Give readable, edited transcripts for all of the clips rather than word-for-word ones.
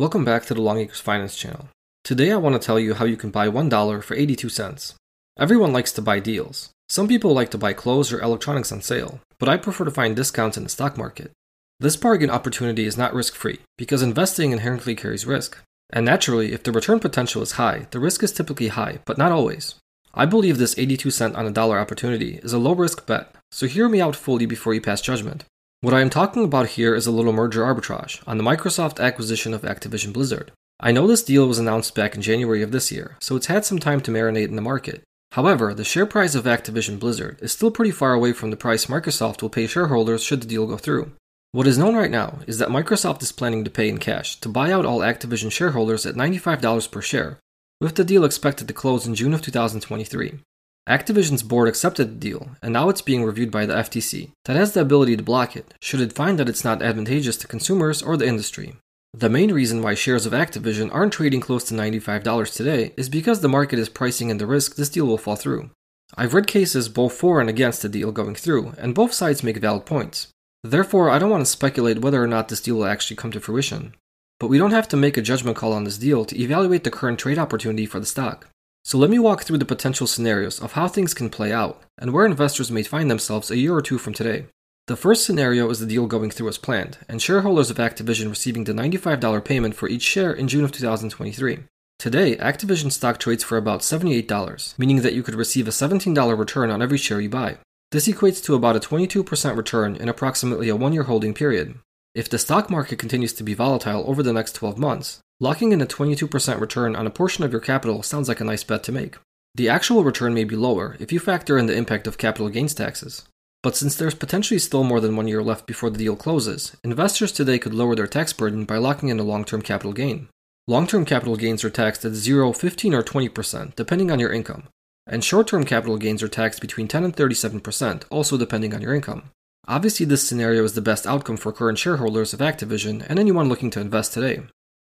Welcome back to the Longacre's Finance Channel. Today I want to tell you how you can buy $1 for 82 cents. Everyone likes to buy deals. Some people like to buy clothes or electronics on sale, but I prefer to find discounts in the stock market. This bargain opportunity is not risk-free, because investing inherently carries risk. And naturally, if the return potential is high, the risk is typically high, but not always. I believe this 82 cent on a dollar opportunity is a low-risk bet, so hear me out fully before you pass judgment. What I am talking about here is a little merger arbitrage on the Microsoft acquisition of Activision Blizzard. I know this deal was announced back in January of this year, so it's had some time to marinate in the market. However, the share price of Activision Blizzard is still pretty far away from the price Microsoft will pay shareholders should the deal go through. What is known right now is that Microsoft is planning to pay in cash to buy out all Activision shareholders at $95 per share, with the deal expected to close in June of 2023. Activision's board accepted the deal, and now it's being reviewed by the FTC, that has the ability to block it, should it find that it's not advantageous to consumers or the industry. The main reason why shares of Activision aren't trading close to $95 today is because the market is pricing in the risk this deal will fall through. I've read cases both for and against the deal going through, and both sides make valid points. Therefore, I don't want to speculate whether or not this deal will actually come to fruition. But we don't have to make a judgment call on this deal to evaluate the current trade opportunity for the stock. So let me walk through the potential scenarios of how things can play out, and where investors may find themselves a year or two from today. The first scenario is the deal going through as planned, and shareholders of Activision receiving the $95 payment for each share in June of 2023. Today, Activision stock trades for about $78, meaning that you could receive a $17 return on every share you buy. This equates to about a 22% return in approximately a one-year holding period. If the stock market continues to be volatile over the next 12 months, locking in a 22% return on a portion of your capital sounds like a nice bet to make. The actual return may be lower if you factor in the impact of capital gains taxes. But since there's potentially still more than 1 year left before the deal closes, investors today could lower their tax burden by locking in a long-term capital gain. Long-term capital gains are taxed at 0, 15, or 20%, depending on your income. And short-term capital gains are taxed between 10 and 37%, also depending on your income. Obviously, this scenario is the best outcome for current shareholders of Activision and anyone looking to invest today.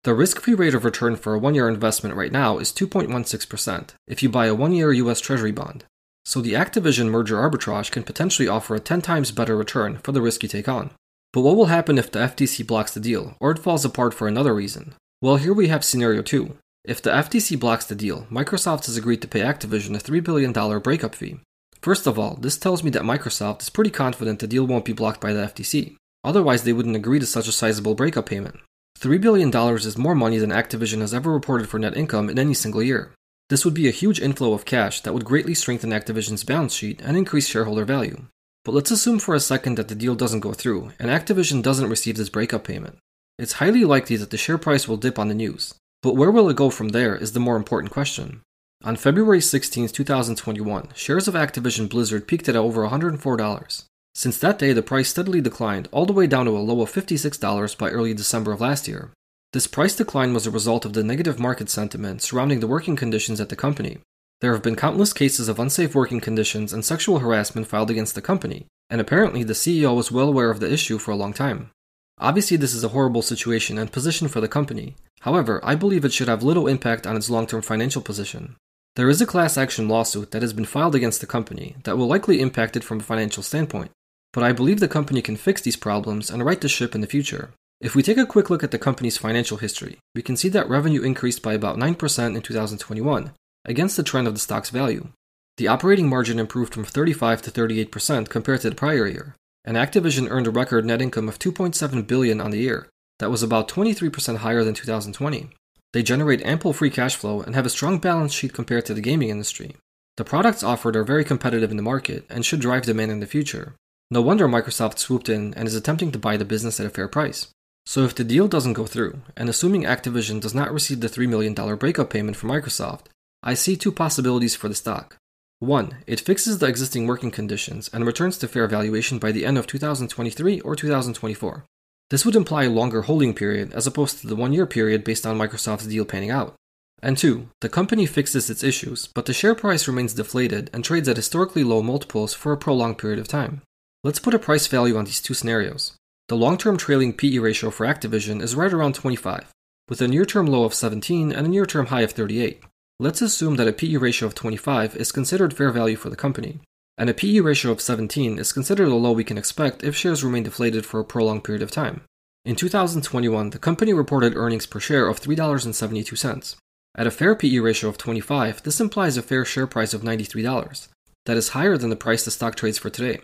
The risk-free rate of return for a one-year investment right now is 2.16% if you buy a one-year U.S. Treasury bond. So the Activision merger arbitrage can potentially offer a 10 times better return for the risk you take on. But what will happen if the FTC blocks the deal, or it falls apart for another reason? Well, here we have scenario 2. If the FTC blocks the deal, Microsoft has agreed to pay Activision a $3 billion breakup fee. First of all, this tells me that Microsoft is pretty confident the deal won't be blocked by the FTC. Otherwise, they wouldn't agree to such a sizable breakup payment. $3 billion is more money than Activision has ever reported for net income in any single year. This would be a huge inflow of cash that would greatly strengthen Activision's balance sheet and increase shareholder value. But let's assume for a second that the deal doesn't go through, and Activision doesn't receive this breakup payment. It's highly likely that the share price will dip on the news. But where will it go from there is the more important question. On February 16, 2021, shares of Activision Blizzard peaked at over $104. Since that day, the price steadily declined all the way down to a low of $56 by early December of last year. This price decline was a result of the negative market sentiment surrounding the working conditions at the company. There have been countless cases of unsafe working conditions and sexual harassment filed against the company, and apparently the CEO was well aware of the issue for a long time. Obviously, this is a horrible situation and position for the company. However, I believe it should have little impact on its long-term financial position. There is a class action lawsuit that has been filed against the company that will likely impact it from a financial standpoint. But I believe the company can fix these problems and right the ship in the future. If we take a quick look at the company's financial history, we can see that revenue increased by about 9% in 2021, against the trend of the stock's value. The operating margin improved from 35% to 38% compared to the prior year, and Activision earned a record net income of $2.7 billion on the year. That was about 23% higher than 2020. They generate ample free cash flow and have a strong balance sheet compared to the gaming industry. The products offered are very competitive in the market and should drive demand in the future. No wonder Microsoft swooped in and is attempting to buy the business at a fair price. So if the deal doesn't go through, and assuming Activision does not receive the $3 million breakup payment from Microsoft, I see two possibilities for the stock. 1. It fixes the existing working conditions and returns to fair valuation by the end of 2023 or 2024. This would imply a longer holding period as opposed to the 1-year period based on Microsoft's deal panning out. And 2, the company fixes its issues, but the share price remains deflated and trades at historically low multiples for a prolonged period of time. Let's put a price value on these two scenarios. The long-term trailing PE ratio for Activision is right around 25, with a near-term low of 17 and a near-term high of 38. Let's assume that a PE ratio of 25 is considered fair value for the company, and a PE ratio of 17 is considered a low we can expect if shares remain deflated for a prolonged period of time. In 2021, the company reported earnings per share of $3.72. At a fair PE ratio of 25, this implies a fair share price of $93. That is higher than the price the stock trades for today.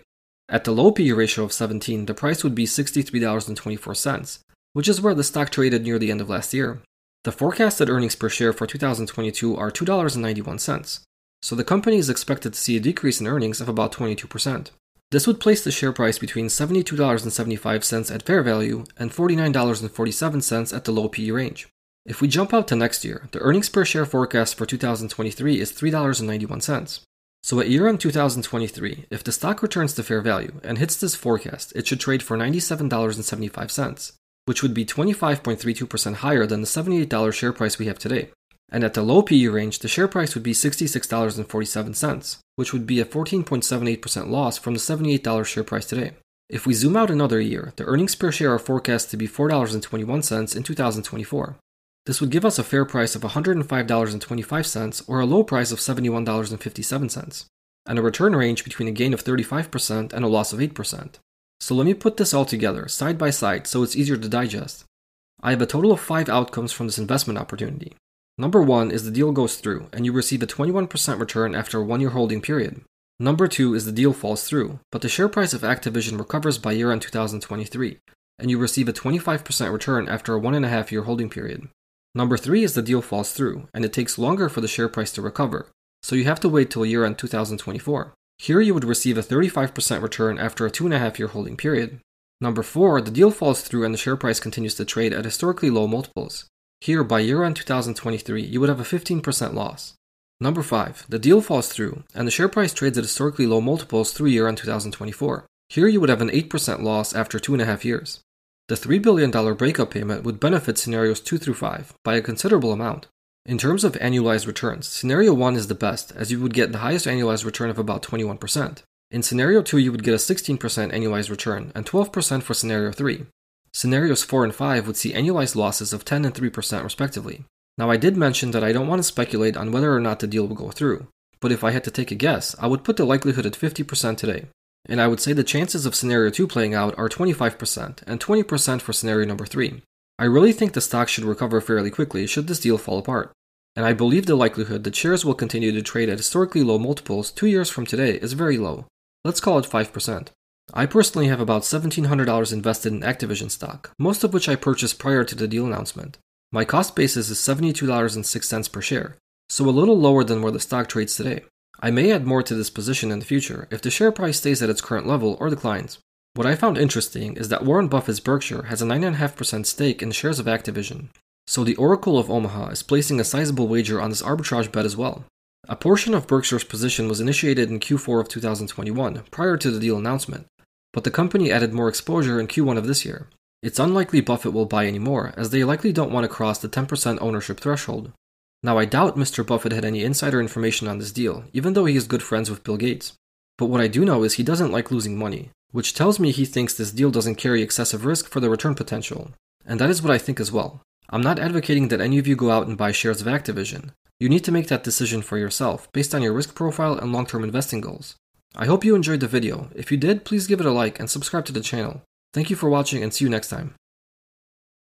At the low PE ratio of 17, the price would be $63.24, which is where the stock traded near the end of last year. The forecasted earnings per share for 2022 are $2.91, so the company is expected to see a decrease in earnings of about 22%. This would place the share price between $72.75 at fair value and $49.47 at the low PE range. If we jump out to next year, the earnings per share forecast for 2023 is $3.91. So at year-end 2023, if the stock returns to fair value and hits this forecast, it should trade for $97.75, which would be 25.32% higher than the $78 share price we have today. And at the low PE range, the share price would be $66.47, which would be a 14.78% loss from the $78 share price today. If we zoom out another year, the earnings per share are forecast to be $4.21 in 2024. This would give us a fair price of $105.25 or a low price of $71.57, and a return range between a gain of 35% and a loss of 8%. So let me put this all together, side by side, so it's easier to digest. I have a total of 5 outcomes from this investment opportunity. Number 1 is the deal goes through, and you receive a 21% return after a 1-year holding period. Number 2 is the deal falls through, but the share price of Activision recovers by year-end 2023, and you receive a 25% return after a 1.5-year holding period. Number 3 is the deal falls through, and it takes longer for the share price to recover, so you have to wait till year-end 2024. Here you would receive a 35% return after a 2.5-year holding period. Number 4, the deal falls through and the share price continues to trade at historically low multiples. Here, by year-end 2023, you would have a 15% loss. Number 5, the deal falls through, and the share price trades at historically low multiples through year-end 2024. Here you would have an 8% loss after 2.5 years. The $3 billion breakup payment would benefit scenarios 2 through 5 by a considerable amount. In terms of annualized returns, scenario 1 is the best, as you would get the highest annualized return of about 21%. In scenario 2, you would get a 16% annualized return and 12% for scenario 3. Scenarios 4 and 5 would see annualized losses of 10 and 3% respectively. Now, I did mention that I don't want to speculate on whether or not the deal will go through, but if I had to take a guess, I would put the likelihood at 50% today. And I would say the chances of scenario 2 playing out are 25% and 20% for scenario number 3. I really think the stock should recover fairly quickly should this deal fall apart. And I believe the likelihood that shares will continue to trade at historically low multiples 2 years from today is very low. Let's call it 5%. I personally have about $1,700 invested in Activision stock, most of which I purchased prior to the deal announcement. My cost basis is $72.06 per share, so a little lower than where the stock trades today. I may add more to this position in the future if the share price stays at its current level or declines. What I found interesting is that Warren Buffett's Berkshire has a 9.5% stake in the shares of Activision, so the Oracle of Omaha is placing a sizable wager on this arbitrage bet as well. A portion of Berkshire's position was initiated in Q4 of 2021, prior to the deal announcement, but the company added more exposure in Q1 of this year. It's unlikely Buffett will buy any more, as they likely don't want to cross the 10% ownership threshold. Now, I doubt Mr. Buffett had any insider information on this deal, even though he is good friends with Bill Gates. But what I do know is he doesn't like losing money, which tells me he thinks this deal doesn't carry excessive risk for the return potential. And that is what I think as well. I'm not advocating that any of you go out and buy shares of Activision. You need to make that decision for yourself, based on your risk profile and long-term investing goals. I hope you enjoyed the video. If you did, please give it a like and subscribe to the channel. Thank you for watching and see you next time.